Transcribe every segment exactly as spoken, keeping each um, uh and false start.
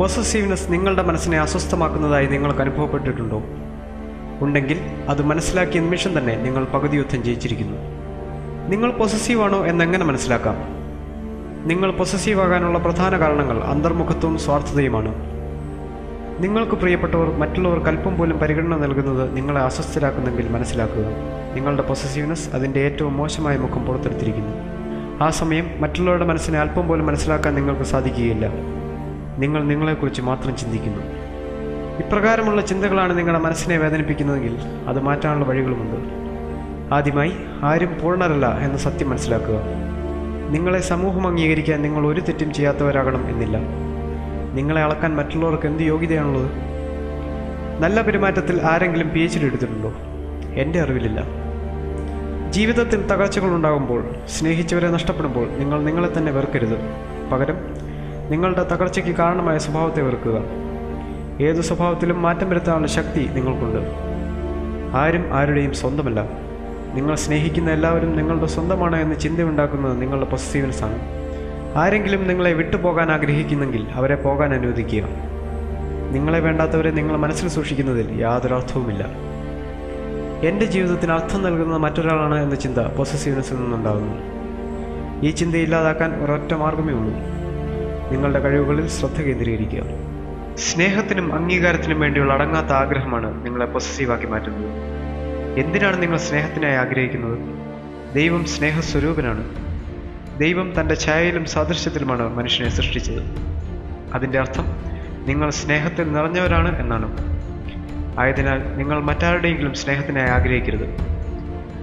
Possessiveness നിങ്ങളുടെ മനസ്സിനെ അസ്വസ്ഥമാക്കുന്നതായി നിങ്ങൾക്ക് അനുഭവപ്പെട്ടിട്ടുണ്ടോ? ഉണ്ടെങ്കിൽ അത് മനസ്സിലാക്കിയ നിമിഷം തന്നെ നിങ്ങൾ പകുതി യുദ്ധം ജയിച്ചിരിക്കുന്നു. നിങ്ങൾ പൊസസീവാണോ എന്നെങ്ങനെ മനസ്സിലാക്കാം? നിങ്ങൾ പൊസസീവാകാനുള്ള പ്രധാന കാരണങ്ങൾ അന്തർമുഖത്വവും സ്വാർത്ഥതയുമാണ്. നിങ്ങൾക്ക് പ്രിയപ്പെട്ടവർ മറ്റുള്ളവർക്ക് അല്പം പോലും പരിഗണന നൽകുന്നത് നിങ്ങളെ അസ്വസ്ഥരാക്കുന്നെങ്കിൽ മനസ്സിലാക്കുക, നിങ്ങളുടെ പൊസസീവ്നെസ് അതിൻ്റെ ഏറ്റവും മോശമായ മുഖം പുറത്തെടുത്തിരിക്കുന്നു. ആ സമയം മറ്റുള്ളവരുടെ മനസ്സിനെ അല്പം പോലും മനസ്സിലാക്കാൻ നിങ്ങൾക്ക് സാധിക്കുകയില്ല. നിങ്ങൾ നിങ്ങളെക്കുറിച്ച് മാത്രം ചിന്തിക്കുന്നു. ഇപ്രകാരമുള്ള ചിന്തകളാണ് നിങ്ങളുടെ മനസ്സിനെ വേദനിപ്പിക്കുന്നതെങ്കിൽ അത് മാറ്റാനുള്ള വഴികളുമുണ്ട്. ആദ്യമായി, ആരും പൂർണ്ണരല്ല എന്ന സത്യം മനസ്സിലാക്കുക. നിങ്ങളെ സമൂഹം അംഗീകരിക്കാൻ നിങ്ങൾ ഒരു തെറ്റും ചെയ്യാത്തവരാകണം എന്നില്ല. നിങ്ങളെ അളക്കാൻ മറ്റുള്ളവർക്ക് എന്ത് യോഗ്യതയാണുള്ളത്? നല്ല പെരുമാറ്റത്തിൽ ആരെങ്കിലും പി എച്ച് ഡി എടുത്തിട്ടുണ്ടോ? എൻ്റെ അറിവിലില്ല. ജീവിതത്തിൽ തകർച്ചകൾ ഉണ്ടാകുമ്പോൾ, സ്നേഹിച്ചവരെ നഷ്ടപ്പെടുമ്പോൾ നിങ്ങൾ നിങ്ങളെ തന്നെ വെറുക്കരുത്. പകരം നിങ്ങളുടെ തകർച്ചയ്ക്ക് കാരണമായ സ്വഭാവത്തെ വെറുക്കുക. ഏതു സ്വഭാവത്തിലും മാറ്റം വരുത്താനുള്ള ശക്തി നിങ്ങൾക്കുണ്ട്. ആരും ആരുടെയും സ്വന്തമല്ല. നിങ്ങൾ സ്നേഹിക്കുന്ന എല്ലാവരും നിങ്ങളുടെ സ്വന്തമാണ് എന്ന ചിന്തയുണ്ടാക്കുന്നത് നിങ്ങളുടെ പൊസസീവ്നെസ് ആണ്. ആരെങ്കിലും നിങ്ങളെ വിട്ടുപോകാൻ ആഗ്രഹിക്കുന്നെങ്കിൽ അവരെ പോകാൻ അനുവദിക്കുക. നിങ്ങളെ വേണ്ടാത്തവരെ നിങ്ങൾ മനസ്സിൽ സൂക്ഷിക്കുന്നതിൽ യാതൊരർത്ഥവുമില്ല. എൻ്റെ ജീവിതത്തിന് അർത്ഥം നൽകുന്ന മറ്റൊരാളാണ് എന്ന ചിന്ത പൊസസീവ്നെസ്സിൽ നിന്നുണ്ടാകുന്നു. ഈ ചിന്ത ഇല്ലാതാക്കാൻ ഒരൊറ്റ മാർഗമേ ഉള്ളൂ: നിങ്ങളുടെ കഴിവുകളിൽ ശ്രദ്ധ കേന്ദ്രീകരിക്കുക. സ്നേഹത്തിനും അംഗീകാരത്തിനും വേണ്ടിയുള്ള അടങ്ങാത്ത ആഗ്രഹമാണ് നിങ്ങളെ പൊസസീവാക്കി മാറ്റുന്നത്. എന്തിനാണ് നിങ്ങൾ സ്നേഹത്തിനായി ആഗ്രഹിക്കുന്നത്? ദൈവം സ്നേഹസ്വരൂപനാണ്. ദൈവം തൻ്റെ ഛായയിലും സാദൃശ്യത്തിലുമാണ് മനുഷ്യനെ സൃഷ്ടിച്ചത്. അതിൻ്റെ അർത്ഥം നിങ്ങൾ സ്നേഹത്തിൽ നിറഞ്ഞവരാണ് എന്നാണ്. ആയതിനാൽ നിങ്ങൾ മറ്റാരുടെയെങ്കിലും സ്നേഹത്തിനായി ആഗ്രഹിക്കരുത്.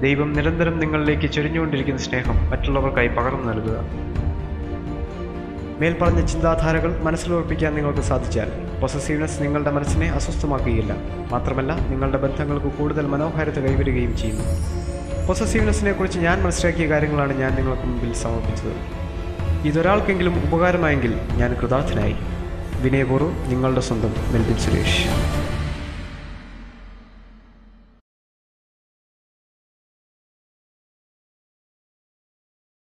ദൈവം നിരന്തരം നിങ്ങളിലേക്ക് ചൊരിഞ്ഞുകൊണ്ടിരിക്കുന്ന സ്നേഹം മറ്റുള്ളവർക്കായി പകർന്നു നൽകുക. മേൽപ്പറഞ്ഞ ചിന്താധാരകൾ മനസ്സിലുറപ്പിക്കാൻ നിങ്ങൾക്ക് സാധിച്ചാൽ പൊസസീവ്നെസ് നിങ്ങളുടെ മനസ്സിനെ അസ്വസ്ഥമാക്കുകയില്ല. മാത്രമല്ല, നിങ്ങളുടെ ബന്ധങ്ങൾക്ക് കൂടുതൽ മനോഹാരിത കൈവരുകയും ചെയ്യുന്നു. പൊസസീവ്നെസ്സിനെ കുറിച്ച് ഞാൻ മനസ്സിലാക്കിയ കാര്യങ്ങളാണ് ഞാൻ നിങ്ങൾക്ക് മുമ്പിൽ സമർപ്പിച്ചത്. ഇതൊരാൾക്കെങ്കിലും ഉപകാരമായെങ്കിൽ ഞാൻ കൃതാർത്ഥനായി. വിനയപൂർവ്വം, നിങ്ങളുടെ സ്വന്തം മേൽബിൻ സുരേഷ്.